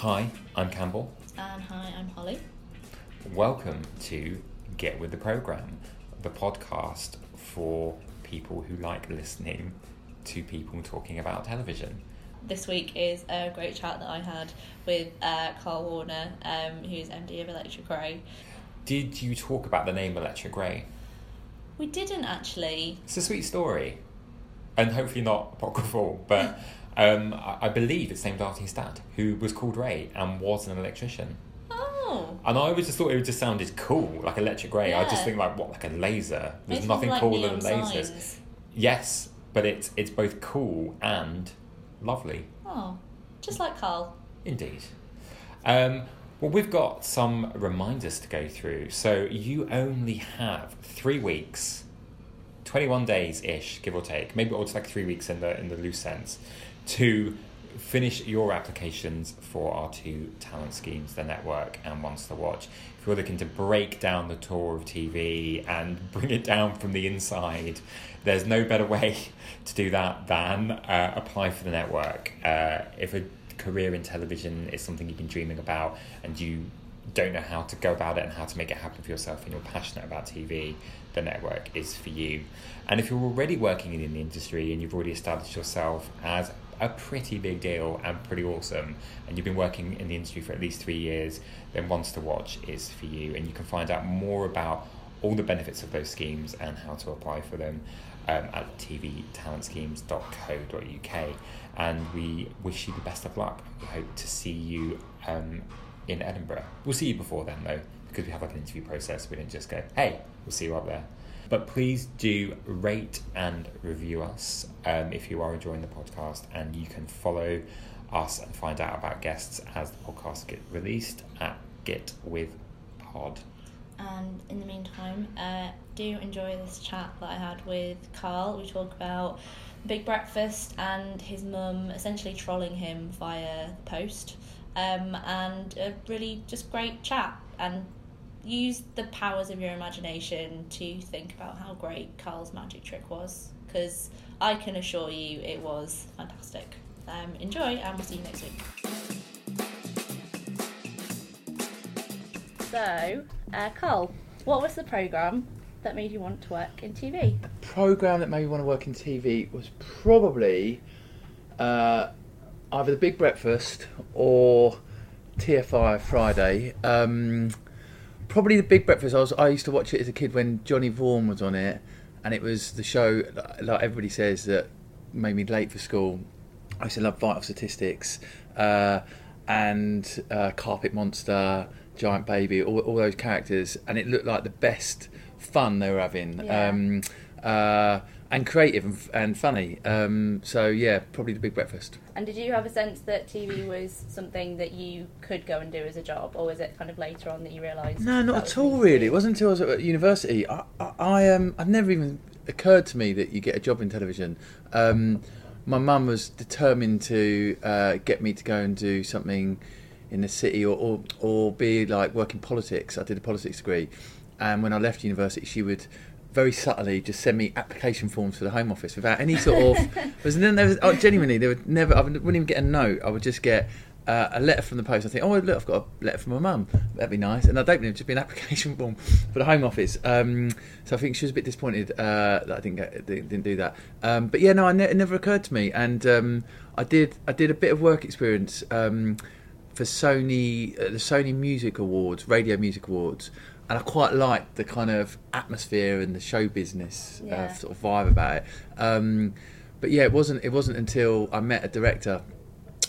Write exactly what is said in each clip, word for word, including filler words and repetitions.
Hi, I'm Campbell. And hi, I'm Holly. Welcome to Get With The Programme, the podcast for people who like listening to people talking about television. This week is a great chat that I had with uh, Carl Warner, um, who's M D of Electric Ray. Did you talk about the name Electric Ray? We didn't, actually. It's a sweet story. And hopefully not apocryphal, but... Um, I believe it's named after his dad, who was called Ray and was an electrician. Oh. And I always just thought it just sounded cool, like Electric Ray. Yeah. I just think, like, what, like a laser? There's nothing like cooler than lasers. Signs. Yes, but it's it's both cool and lovely. Oh, just like Carl. Indeed. Um, well, we've got some reminders to go through. So you only have three weeks, twenty-one days-ish, give or take. Maybe it's like three weeks in the in the loose sense. To finish your applications for our two talent schemes, The Network and Once The Watch. If you're looking to break down the tour of T V and bring it down from the inside, there's no better way to do that than uh, apply for The Network. Uh, if a career in television is something you've been dreaming about and you don't know how to go about it and how to make it happen for yourself and you're passionate about T V, The Network is for you. And if you're already working in the industry and you've already established yourself as a pretty big deal and pretty awesome, and you've been working in the industry for at least three years, then Once The Watch is for you. And you can find out more about all the benefits of those schemes and how to apply for them um, at t v talent schemes dot co dot u k. And we wish you the best of luck. We hope to see you um, in Edinburgh. We'll see you before then, though, because we have like an interview process. We don't just go, hey, we'll see you up there. But please do rate and review us um, if you are enjoying the podcast, and you can follow us and find out about guests as the podcast gets released at Get With Pod. And in the meantime, uh, do enjoy this chat that I had with Carl. We talk about The Big Breakfast and his mum essentially trolling him via the post, um, and a really just great chat. And use the powers of your imagination to think about how great Carl's magic trick was, because I can assure you it was fantastic. Um, enjoy, and we'll see you next week. So, uh, Carl, what was the programme that made you want to work in T V? The programme that made me want to work in T V was probably uh, either The Big Breakfast or T F I Friday. Um... Probably The Big Breakfast. I was I used to watch it as a kid when Johnny Vaughan was on it, and it was the show, like everybody says, that made me late for school. I used to love Vital Statistics uh, and uh, Carpet Monster, Giant Baby, all, all those characters, and it looked like the best fun they were having, yeah. um, uh, and creative and, and funny. Um, so yeah, probably The Big Breakfast. And did you have a sense that T V was something that you could go and do as a job, or was it kind of later on that you realised? No, not at all, really. It wasn't until I was at university. I, I, I um, I'd never even occurred to me that you get a job in television. Um, my mum was determined to uh, get me to go and do something in the city, or, or or be like work in politics. I did a politics degree, and when I left university, she would very subtly just send me application forms to the Home Office without any sort of... was, there was, oh, genuinely, there would never, I wouldn't even get a note. I would just get uh, a letter from the post. I think, oh, look, I've got a letter from my mum. That'd be nice. And I don't believe it would just be an application form for the Home Office. Um, so I think she was a bit disappointed uh, that I didn't, get, didn't, didn't do that. Um, but yeah, no, I ne- it never occurred to me. And um, I did I did a bit of work experience um, for Sony, uh, the Sony Music Awards, Radio Music Awards. And I quite liked the kind of atmosphere and the show business yeah. uh, sort of vibe about it. Um, but yeah, it wasn't. It wasn't until I met a director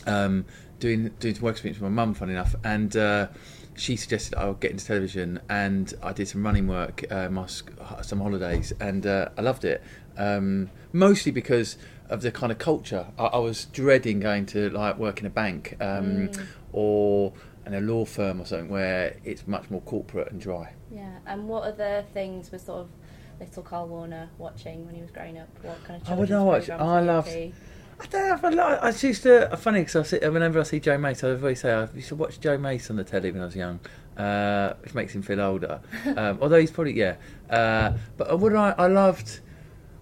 um, doing doing some work experience with my mum, funny enough, and uh, she suggested I would get into television. And I did some running work, uh, my, some holidays, and uh, I loved it. Um, mostly because of the kind of culture. I, I was dreading going to like work in a bank um, mm. or. and a law firm or something where it's much more corporate and dry. Yeah, and what other things was sort of little Carl Warner watching when he was growing up? What kind of children's oh, programmes did I love. I don't know if I like... I used to... Funny, because I, I whenever I see Joe Mace, I always say I used to watch Joe Mace on the telly when I was young, uh, which makes him feel older. um, although he's probably... Yeah. Uh, but what I, I loved...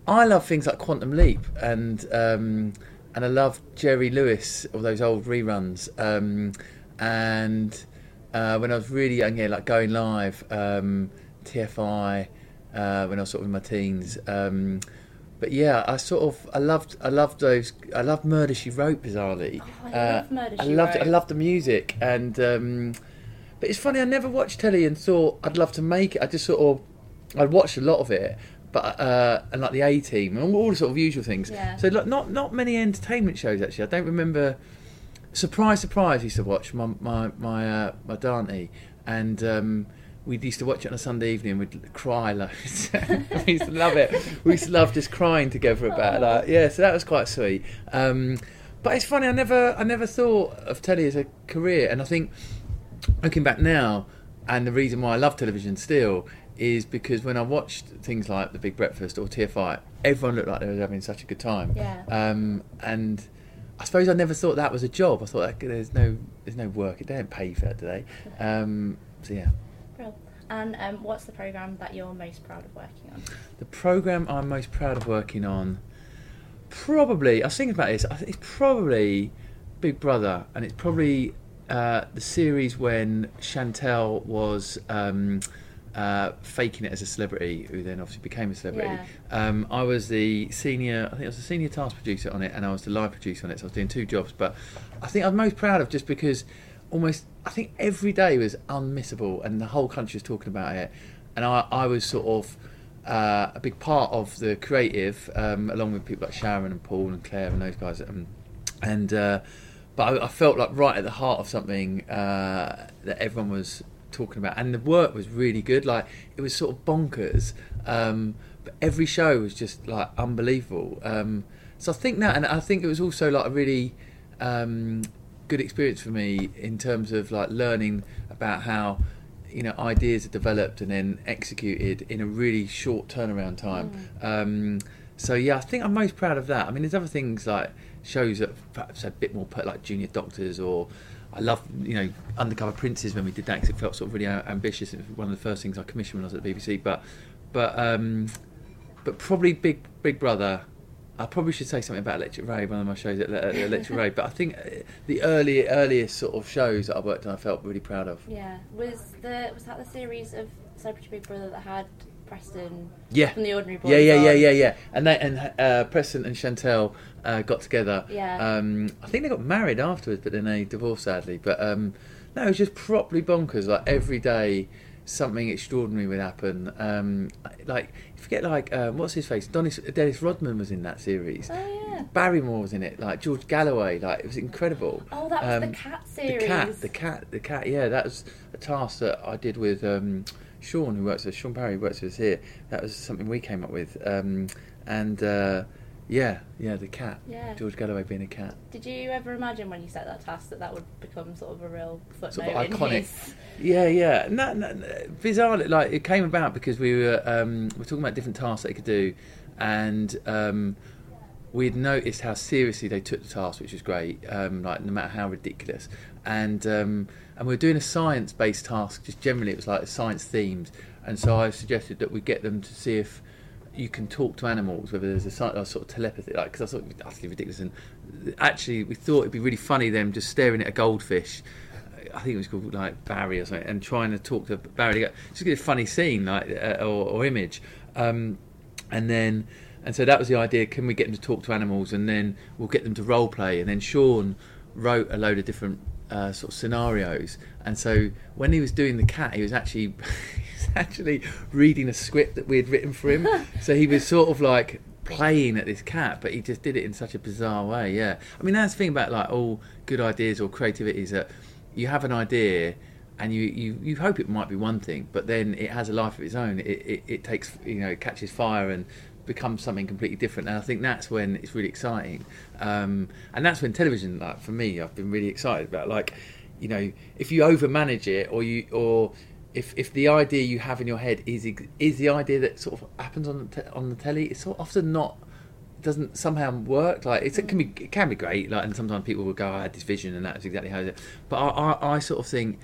I love things like Quantum Leap and um, and I love Jerry Lewis, all those old reruns. Um, and uh, when I was really young, yeah, like Going Live, um, T F I, uh, when I was sort of in my teens. Um, but yeah, I sort of I loved I loved those I loved Murder She Wrote, bizarrely. Oh, I uh, love Murder She I loved Wrote. I loved the music, and um, but it's funny, I never watched telly and thought I'd love to make it. I just sort of I'd watched a lot of it. But uh, and like the A Team and all the sort of usual things. Yeah. So like not not many entertainment shows actually. I don't remember. Surprise, surprise! I used to watch my my my uh, my Dante, and um, we used to watch it on a Sunday evening. We'd cry loads. We used to love it. We used to love just crying together about it. Like, yeah, so that was quite sweet. Um, but it's funny. I never I never thought of telly as a career, and I think looking back now, and the reason why I love television still. Is because when I watched things like The Big Breakfast or T F I, everyone looked like they were having such a good time. Yeah. Um, and I suppose I never thought that was a job. I thought there's no there's no work. They don't pay for that, do they? Um, so yeah. Cool. And um, what's the programme that you're most proud of working on? The programme I'm most proud of working on, probably I was thinking about this. I think it's probably Big Brother, and it's probably uh, the series when Chantel was. Um, Uh, faking it as a celebrity, who then obviously became a celebrity. Yeah. Um, I was the senior, I think I was the senior task producer on it, and I was the live producer on it, so I was doing two jobs. But I think I'm most proud of just because almost, I think every day was unmissable, and the whole country was talking about it. And I, I was sort of uh, a big part of the creative, um, along with people like Sharon and Paul and Claire and those guys. Um, and uh, but I, I felt like right at the heart of something uh, that everyone was talking about, and the work was really good. Like it was sort of bonkers, um, but every show was just like unbelievable. Um, so I think that, and I think it was also like a really um, good experience for me in terms of like learning about how you know ideas are developed and then executed in a really short turnaround time. Mm. Um, so yeah, I think I'm most proud of that. I mean, there's other things like shows that perhaps had a bit more put like Junior Doctors or. I love, you know, Undercover Princes when we did that because it felt sort of really ambitious. It was one of the first things I commissioned when I was at the B B C. But, but, um, but probably Big Big Brother. I probably should say something about Electric Ray, one of my shows at Electric Ray. But I think the early earliest sort of shows that I worked on, I felt really proud of. Yeah, was the was that the series of Celebrity Big Brother that had Preston yeah. from The Ordinary Boys? Yeah, yeah, on? yeah, yeah, yeah. And they and uh, Preston and Chantel. Uh, got together. Yeah. Um, I think they got married afterwards, but then they divorced sadly. But um, no, it was just properly bonkers. Like every day, something extraordinary would happen. Um, like you forget, like um, what's his face? Dennis, Dennis Rodman was in that series. Oh yeah. Barrymore was in it. Like George Galloway. Like it was incredible. Oh, that was um, the cat series. The cat, the cat, the cat. Yeah, that was a task that I did with um, Sean, who works with Sean Barry, who works with us here. That was something we came up with, um, and. Uh, Yeah, yeah, the cat. Yeah. George Galloway being a cat. Did you ever imagine when you set that task that that would become sort of a real footnote sort of iconic. In his... Yeah, yeah. No, no, no, bizarrely, like it came about because we were um, we were talking about different tasks they could do, and um, we'd noticed how seriously they took the task, which was great. Um, like no matter how ridiculous, and um, and we were doing a science-based task. Just generally, it was like science themed, and so I suggested that we get them to see if. You can talk to animals, whether there's a sort of telepathy, like because I thought it would be utterly ridiculous. And actually, we thought it'd be really funny them just staring at a goldfish. I think it was called like Barry or something, and trying to talk to Barry. It's just a funny scene, like uh, or, or image. Um, and then, and so that was the idea. Can we get them to talk to animals, and then we'll get them to role play? And then Sean wrote a load of different. Uh, sort of scenarios, and so when he was doing the cat, he was actually he was actually reading a script that we had written for him. So he was sort of like playing at this cat, but he just did it in such a bizarre way. Yeah, I mean that's the thing about like all good ideas or creativity is that you have an idea, and you you, you hope it might be one thing, but then it has a life of its own. It it, it takes you know it catches fire and. Become something completely different, and I think that's when it's really exciting, um, and that's when television, like for me, I've been really excited about. Like, you know, if you overmanage it, or you, or if if the idea you have in your head is is the idea that sort of happens on the te- on the telly, it's sort of often not doesn't somehow work. Like it's, it can be it can be great, like and sometimes people will go, I had this vision, and that's exactly how it is. But I I, I sort of think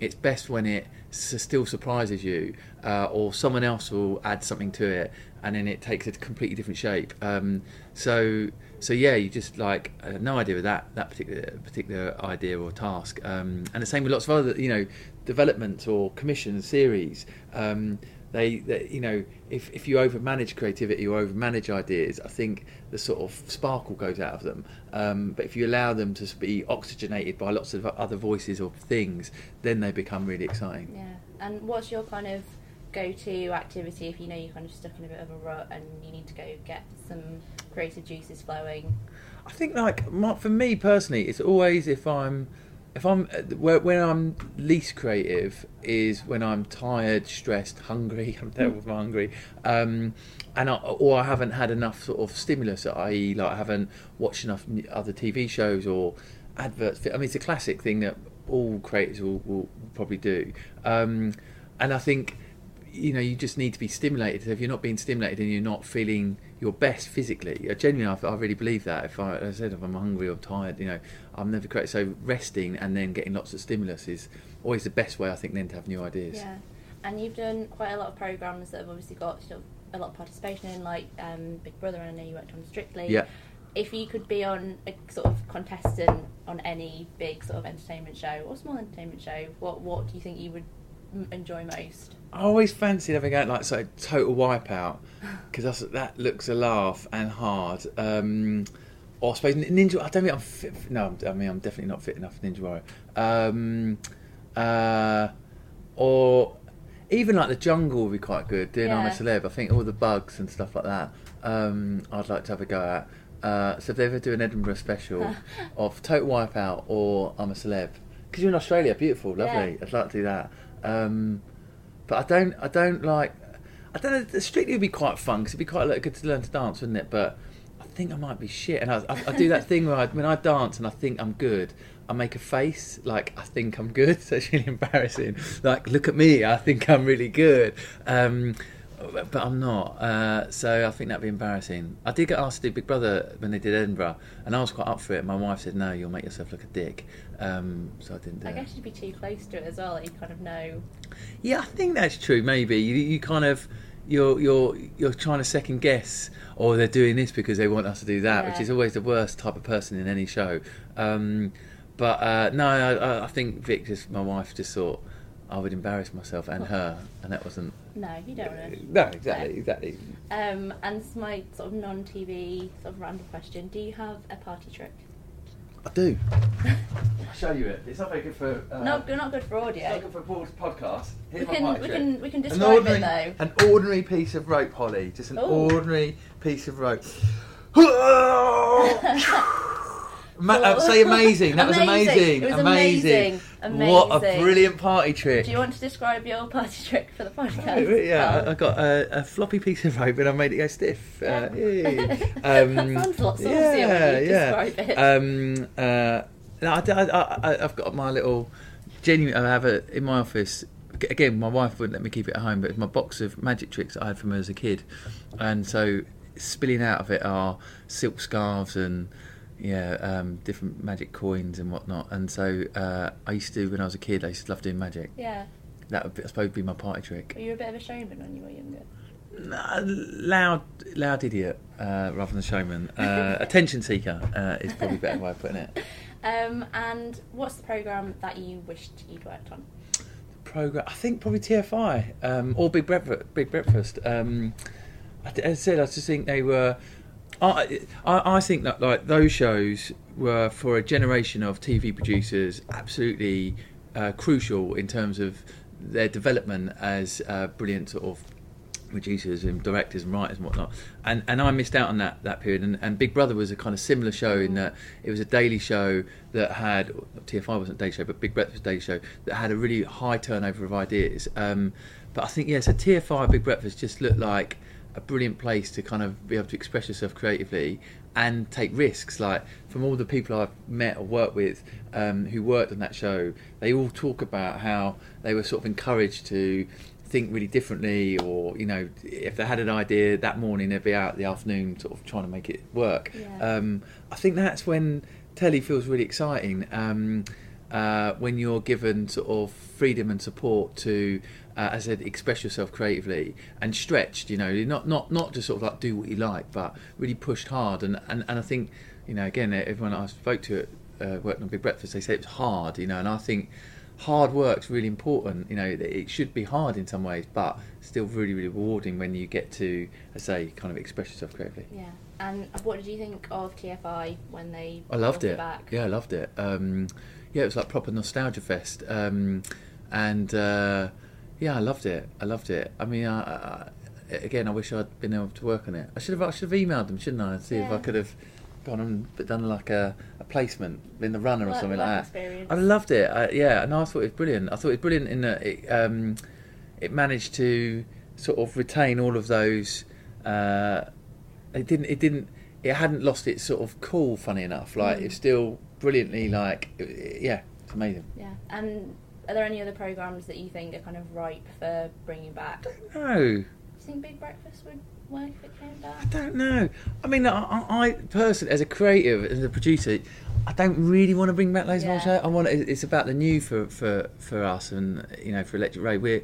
It's best when it s- still surprises you, uh, or someone else will add something to it, and then it takes a completely different shape. Um, so, so yeah, you just like uh, no idea with that that particular particular idea or task. Um, and the same with lots of other, you know, developments or commissions, series. Um, They, they, you know, if if you overmanage creativity or overmanage ideas, I think the sort of sparkle goes out of them. Um, but if you allow them to be oxygenated by lots of other voices or things, then they become really exciting. Yeah. And what's your kind of go-to activity if you know you're kind of stuck in a bit of a rut and you need to go get some creative juices flowing? I think, like, my, for me personally, it's always if I'm. If I'm when I'm least creative is when I'm tired, stressed, hungry. I'm terrible with my hungry, um, and I, or I haven't had enough sort of stimulus. that is, like I haven't watched enough other T V shows or adverts. I mean, it's a classic thing that all creators will, will probably do. Um, and I think, you know, you just need to be stimulated. So if you're not being stimulated and you're not feeling your best physically, genuinely, I, I really believe that. If I, as I said, if I'm hungry or tired, you know, I'm never creative. So resting and then getting lots of stimulus is always the best way, I think, then to have new ideas. Yeah, and you've done quite a lot of programmes that have obviously got sort of a lot of participation in, like um, Big Brother, and I know you worked on Strictly. Yeah. If you could be on a sort of contestant on any big sort of entertainment show or small entertainment show, what what do you think you would enjoy most? I always fancied having out like so Total Wipeout, because that looks a laugh and hard. Um, or I suppose Ninja. I don't think I'm fit. For, no, I mean I'm definitely not fit enough for Ninja Warrior. Um, uh, or even like the jungle would be quite good. Doing yeah. I'm a Celeb. I think all the bugs and stuff like that. Um, I'd like to have a go at. Uh, so if they ever do an Edinburgh special of Total Wipeout or I'm a Celeb, because you're in Australia, beautiful, lovely. Yeah. I'd like to do that. Um, but I don't, I don't like, I don't know, Strictly would be quite fun, because it'd be quite like, good to learn to dance, wouldn't it? But I think I might be shit, and I, I, I do that thing where I, when I dance and I think I'm good, I make a face, like, I think I'm good, so it's really embarrassing, like, look at me, I think I'm really good, um, but I'm not, uh, so I think that'd be embarrassing. I did get asked to do Big Brother when they did Edinburgh, and I was quite up for it. My wife said, no, you'll make yourself look a dick. Um, so I didn't do I it. I guess you'd be too close to it as well, that you kind of know. Yeah, I think that's true, maybe. You, you kind of, you're you're you're trying to second guess, or oh, they're doing this because they want us to do that, yeah. which is always the worst type of person in any show. Um, but uh, no, I, I think Vic, just, my wife, just thought, I would embarrass myself and her, and that wasn't... No, you don't want to. No, exactly, no. exactly. Um, and this is my sort of non-T V sort of random question. Do you have a party trick? I do. I'll show you it. It's not very good for... Uh, no, you're not good for audio. It's not good for a podcast. Here's we can, my party we trick. Can, we can describe ordinary, it, though. An ordinary piece of rope, Holly. Just an Ooh. ordinary piece of rope. Ma- I would say amazing. That amazing. was amazing. It was amazing. amazing. Amazing. What a brilliant party trick. Do you want to describe your party trick for the podcast? Oh, yeah, oh. I got a, a floppy piece of rope and I made it go stiff. Yeah. Uh, yeah. Um, that sounds lots of yeah, when you yeah. describe it. Um, uh, no, I, I, I, I've got my little... Genuine, I have a, in my office... Again, my wife wouldn't let me keep it at home, but it's my box of magic tricks I had from her as a kid. And so spilling out of it are silk scarves and... Yeah, um, different magic coins and whatnot. And so uh, I used to, when I was a kid, I used to love doing magic. Yeah. That would, be, I suppose, be my party trick. Were you a bit of a showman when you were younger? Uh, loud loud idiot, uh, rather than showman. Uh, attention seeker uh, is probably a better way of putting it. Um, and what's the programme that you wished you'd worked on? The programme? I think probably T F I um, or Big, Bref- Big Breakfast. Um, as I said, I just think they were... I, I think that like those shows were for a generation of T V producers absolutely uh, crucial in terms of their development as uh, brilliant sort of producers and directors and writers and whatnot. And and I missed out on that, that period. And, and Big Brother was a kind of similar show in that it was a daily show that had, T F I wasn't a daily show, but Big Brother was a daily show that had a really high turnover of ideas. Um, but I think, yeah, so T F I, Big Breakfast just looked like a brilliant place to kind of be able to express yourself creatively and take risks. Like from all the people I've met or worked with um, who worked on that show, they all talk about how they were sort of encouraged to think really differently, or you know, if they had an idea that morning, they'd be out the afternoon sort of trying to make it work. Yeah. Um, I think that's when telly feels really exciting. Um, uh, when you're given sort of freedom and support to, uh, as I said, express yourself creatively and stretched, you know, not not not just sort of like do what you like, but really pushed hard. And, and, and I think, you know, again, everyone I spoke to at uh, working on Big Breakfast, they say it's hard, you know, and I think hard work's really important. You know, it should be hard in some ways, but still really, really rewarding when you get to, as I say, kind of express yourself creatively. Yeah. And what did you think of T F I when they? I loved it. Back? Yeah, I loved it. Um, yeah, it was like proper nostalgia fest. Um, and uh, yeah, I loved it. I loved it. I mean, I, I, again, I wish I'd been able to work on it. I should have. I should have emailed them, shouldn't I? And see yeah. if I could have gone and done like a, a placement in the runner or work, something work like experience. that. I loved it. I, yeah, and I thought it was brilliant. I thought it was brilliant in that it, um, it managed to sort of retain all of those. Uh, it didn't. It didn't. It hadn't lost its sort of cool. Funny enough, like mm. it's still brilliantly like. It, yeah, it's amazing. Yeah, and are there any other programmes that you think are kind of ripe for bringing back? I don't know. Do you think Big Breakfast would work if it came back? I don't know. I mean, I, I personally, as a creative, as a producer, I don't really want to bring back loads yeah. of old shows. I want. It's about the new for, for, for us, and you know, for Electric Ray, we're.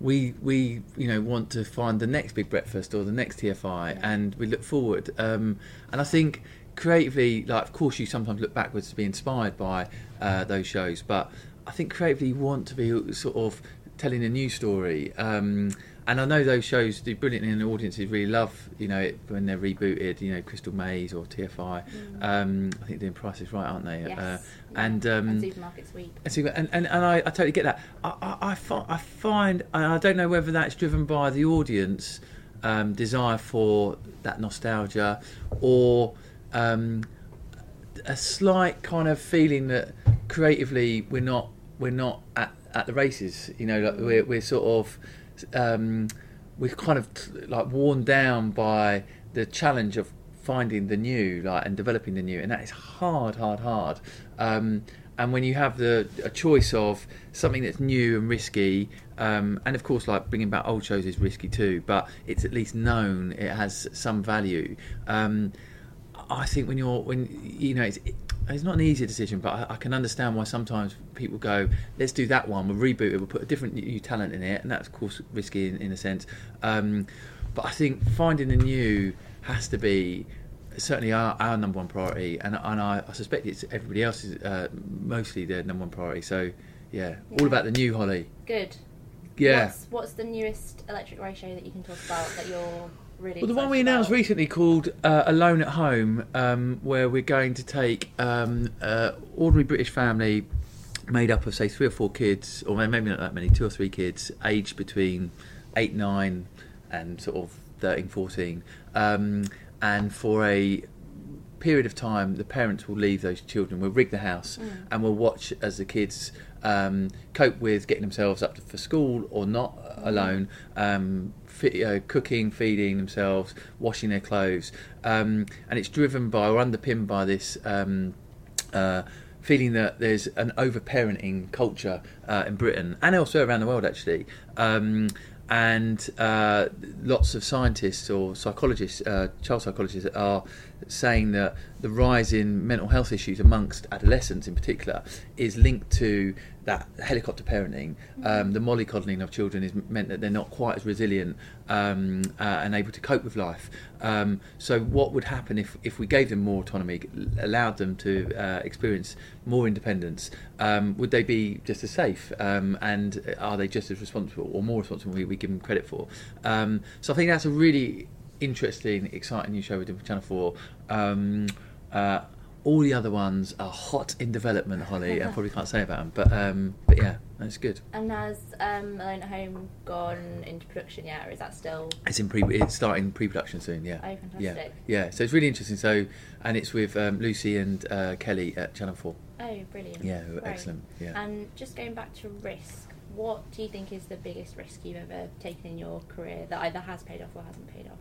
We we you know want to find the next Big Breakfast or the next T F I, yeah. and we look forward. Um, and I think creatively, like of course, you sometimes look backwards to be inspired by uh, those shows, but I think creatively you want to be sort of telling a new story. Um, and I know those shows do brilliantly, and the audiences really love you know it, when they're rebooted. You know, Crystal Maze or T F I. Mm. Um, I think they're doing Price is Right, aren't they? Yes. Uh, yeah. And um, and Supermarket Sweep. And and, and I, I totally get that. I I, I, fi- I find and I don't know whether that's driven by the audience um, desire for that nostalgia or um, a slight kind of feeling that creatively we're not we're not at, at the races. You know, like we're we're sort of. Um, we're kind of t- like worn down by the challenge of finding the new, like and developing the new, and that is hard, hard, hard. Um, and when you have the a choice of something that's new and risky, um, and of course, like bringing back old shows is risky too, but it's at least known, it has some value. Um, I think when you're when you know it's. It, It's not an easy decision, but I, I can understand why sometimes people go, let's do that one, we'll reboot it, we'll put a different new talent in it, and that's, of course, risky in, in a sense. Um, but I think finding the new has to be certainly our, our number one priority, and, and I, I suspect it's everybody else's, uh, mostly their number one priority. So, yeah, yeah. all about the new, Holly. Good. Yeah. What's, what's the newest Electric Ray show that you can talk about that you're... Really well, the one we announced about. recently called uh, Alone at Home, um, where we're going to take um, uh, ordinary British family made up of, say, three or four kids, or maybe not that many, two or three kids, aged between eight, nine, and sort of thirteen, fourteen. Um, and for a period of time, the parents will leave those children. We'll rig the house mm. and we'll watch as the kids... Um, cope with getting themselves up to, for school or not alone, um, fit, you know, cooking, feeding themselves, washing their clothes, um, and it's driven by or underpinned by this um, uh, feeling that there's an over-parenting culture uh, in Britain and elsewhere around the world actually, um, and uh, lots of scientists or psychologists, uh, child psychologists are saying that the rise in mental health issues amongst adolescents in particular is linked to that helicopter parenting. Um, the mollycoddling of children is meant that they're not quite as resilient um, uh, and able to cope with life. Um, so what would happen if, if we gave them more autonomy, allowed them to uh, experience more independence? Um, would they be just as safe? Um, and are they just as responsible or more responsible than we, we give them credit for? Um, so I think that's a really interesting, exciting new show we did for Channel four. Um, uh, all the other ones are hot in development, Holly. I probably can't say about them, but um, but yeah, that's good. And has um, Alone at Home gone into production yet, or is that still? It's in pre. It's starting pre-production soon. Yeah. Oh, fantastic. Yeah, yeah. So it's really interesting. So, and it's with um, Lucy and uh, Kelly at Channel four. Oh, brilliant. Yeah, right. Excellent. Yeah. And just going back to risk. What do you think is the biggest risk you've ever taken in your career that either has paid off or hasn't paid off?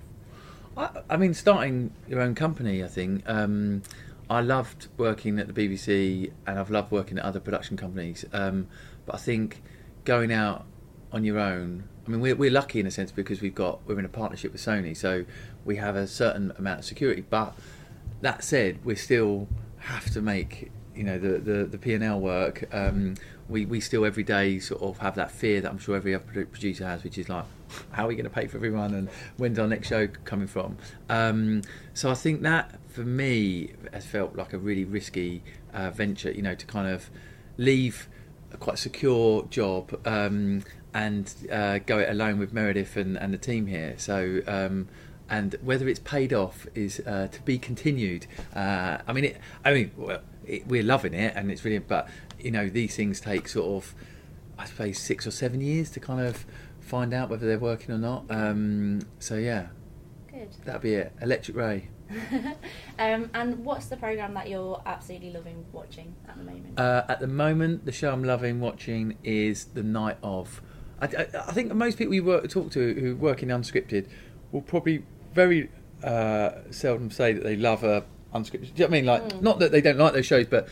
I mean, starting your own company, I think. Um, I loved working at the B B C and I've loved working at other production companies. Um, but I think going out on your own, I mean, we're, we're lucky in a sense because we've got, we're in a partnership with Sony, so we have a certain amount of security. But that said, we still have to make you know, the, the, the P and L work, um, we, we still every day sort of have that fear that I'm sure every other producer has, which is like, how are we going to pay for everyone and when's our next show coming from? Um, so I think that, for me, has felt like a really risky uh, venture, you know, to kind of leave a quite secure job um, and uh, go it alone with Meredith and, and the team here. So... Um, and whether it's paid off is uh, to be continued. Uh, I mean, it, I mean, well, it, we're loving it, and it's really. But you know, these things take sort of, I suppose, six or seven years to kind of find out whether they're working or not. Um, so yeah, good. That'd be it. Electric Ray. um, and what's the programme that you're absolutely loving watching at the moment? Uh, at the moment, the show I'm loving watching is The Night Of. I, I, I think most people we work, talk to who work in unscripted will probably very uh, seldom say that they love a unscripted. Do you know what I mean? Like, mm. Not that they don't like those shows, but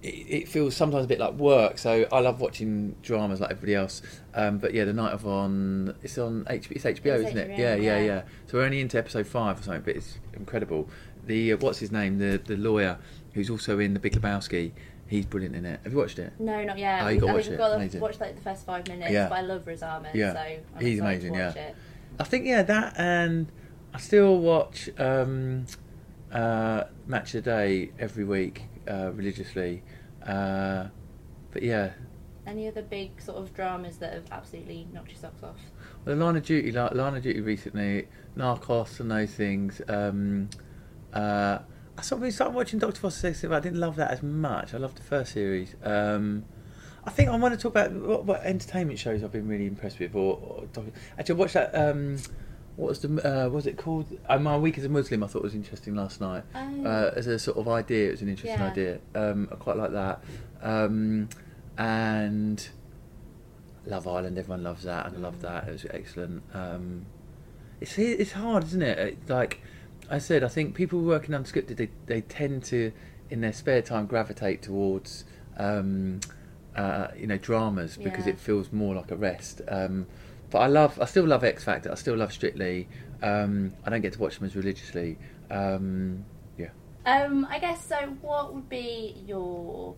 it, it feels sometimes a bit like work. So I love watching dramas like everybody else. Um, but yeah, The Night Of on it's on H B O, it's H B O, it's isn't H B O, it? Yeah, yeah, yeah, yeah. So we're only into episode five or something, but it's incredible. The uh, what's his name? The the lawyer who's also in The Big Lebowski. He's brilliant in it. Have you watched it? No, not yet. Oh, you got to watch it. I've got watched like the first five minutes. Yeah. But I love Riz Ahmed, yeah. So I'm he's amazing. To watch yeah. It. I think yeah that and. I still watch um, uh, Match of the Day every week uh, religiously, uh, but yeah. Any other big sort of dramas that have absolutely knocked your socks off? Well, the Line of Duty, like Line of Duty recently, Narcos and those things. Um, uh, I started, started watching Doctor Foster Sexton, but I didn't love that as much. I loved the first series. Um, I think I want to talk about what, what entertainment shows I've been really impressed with. Or, or actually, I watched that. Um, What was the uh, was it called? Uh, My Week as a Muslim I thought was interesting last night. Um, uh, as a sort of idea, it was an interesting yeah. idea. Um, I quite like that. Um, and Love Island, everyone loves that, and I love that. It was excellent. Um, it's it's hard, isn't it? it? Like I said, I think people working unscripted they they tend to in their spare time gravitate towards um, uh, you know dramas because yeah. it feels more like a rest. Um, But I love, I still love X Factor. I still love Strictly. Um, I don't get to watch them as religiously. Um, yeah. Um, I guess so. What would be your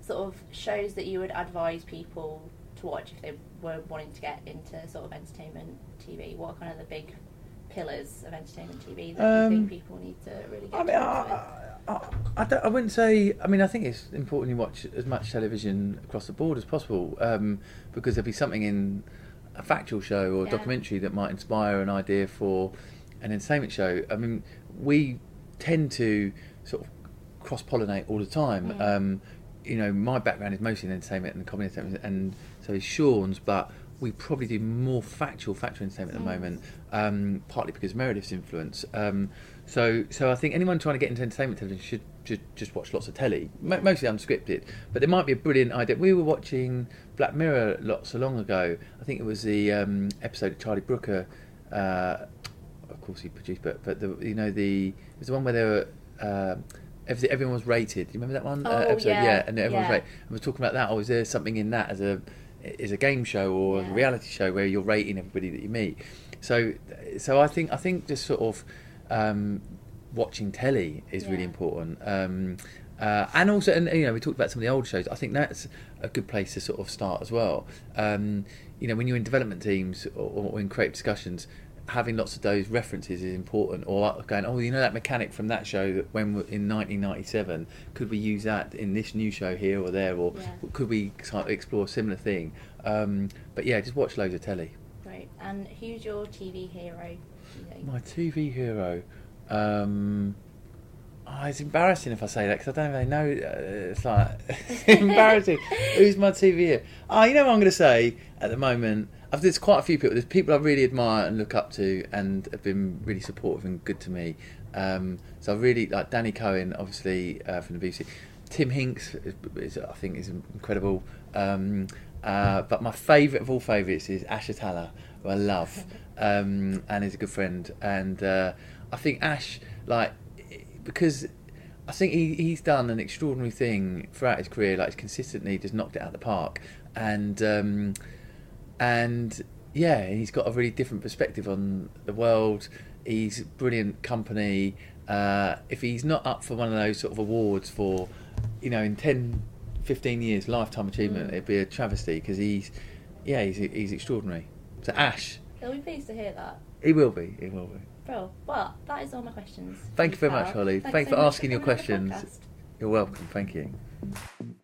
sort of shows that you would advise people to watch if they were wanting to get into sort of entertainment T V? What are kind of the big pillars of entertainment T V that um, you think people need to really get I mean, into? I, I, I, don't, I wouldn't say. I mean, I think it's important you watch as much television across the board as possible um, because there'll be something in. A factual show or yeah. documentary that might inspire an idea for an entertainment show. I mean, we tend to sort of cross-pollinate all the time. Mm. Um, you know, my background is mostly in entertainment and comedy entertainment, and so is Sean's, but we probably do more factual, factual entertainment yes. at the moment, um, partly because of Meredith's influence. Um, so so I think anyone trying to get into entertainment television should, should just watch lots of telly, m- mostly unscripted. But there might be a brilliant idea. We were watching Black Mirror not so long ago. I think it was the um, episode of Charlie Brooker, uh, of course he produced, but, but the, you know, the it was the one where they were... Uh, everyone was rated. Do you remember that one? Oh, uh, episode? Yeah. yeah. And everyone yeah. was rated. And we're talking about that. Oh, is there something in that as a... is a game show or yeah. a reality show where you're rating everybody that you meet. So so I think I think just sort of um, watching telly is yeah. really important. Um, uh, and also, and you know, we talked about some of the old shows. I think that's a good place to sort of start as well. Um, you know, when you're in development teams or, or in creative discussions, having lots of those references is important. Or going, oh, you know that mechanic from that show that when we're in nineteen ninety-seven, could we use that in this new show here or there, or yeah. could we explore a similar thing? Um, but yeah, just watch loads of telly. Great. And who's your T V hero? My T V hero. Um, oh, it's embarrassing if I say that because I don't really know. Uh, it's like embarrassing. Who's my T V hero? Oh, you know what I'm going to say at the moment. I've, there's quite a few people. There's people I really admire and look up to, and have been really supportive and good to me. Um, so I really like Danny Cohen, obviously uh, from the B B C. Tim Hinks, is, is, I think, is incredible. Um, uh, but my favourite of all favourites is Ash Atala, who I love, um, and is a good friend. And uh, I think Ash, like, because. I think he, he's done an extraordinary thing throughout his career. Like, he's consistently just knocked it out of the park, and um, and yeah, he's got a really different perspective on the world. He's brilliant company. Uh, if he's not up for one of those sort of awards for you know, in ten, fifteen years, lifetime achievement, mm. it'd be a travesty because he's, yeah, he's he's extraordinary. So Ash. He'll be pleased to hear that. He will be. He will be. Bro, well, that is all my questions. Thank you very much, Holly. Thanks, Thanks for asking your questions. You're welcome. Thank you.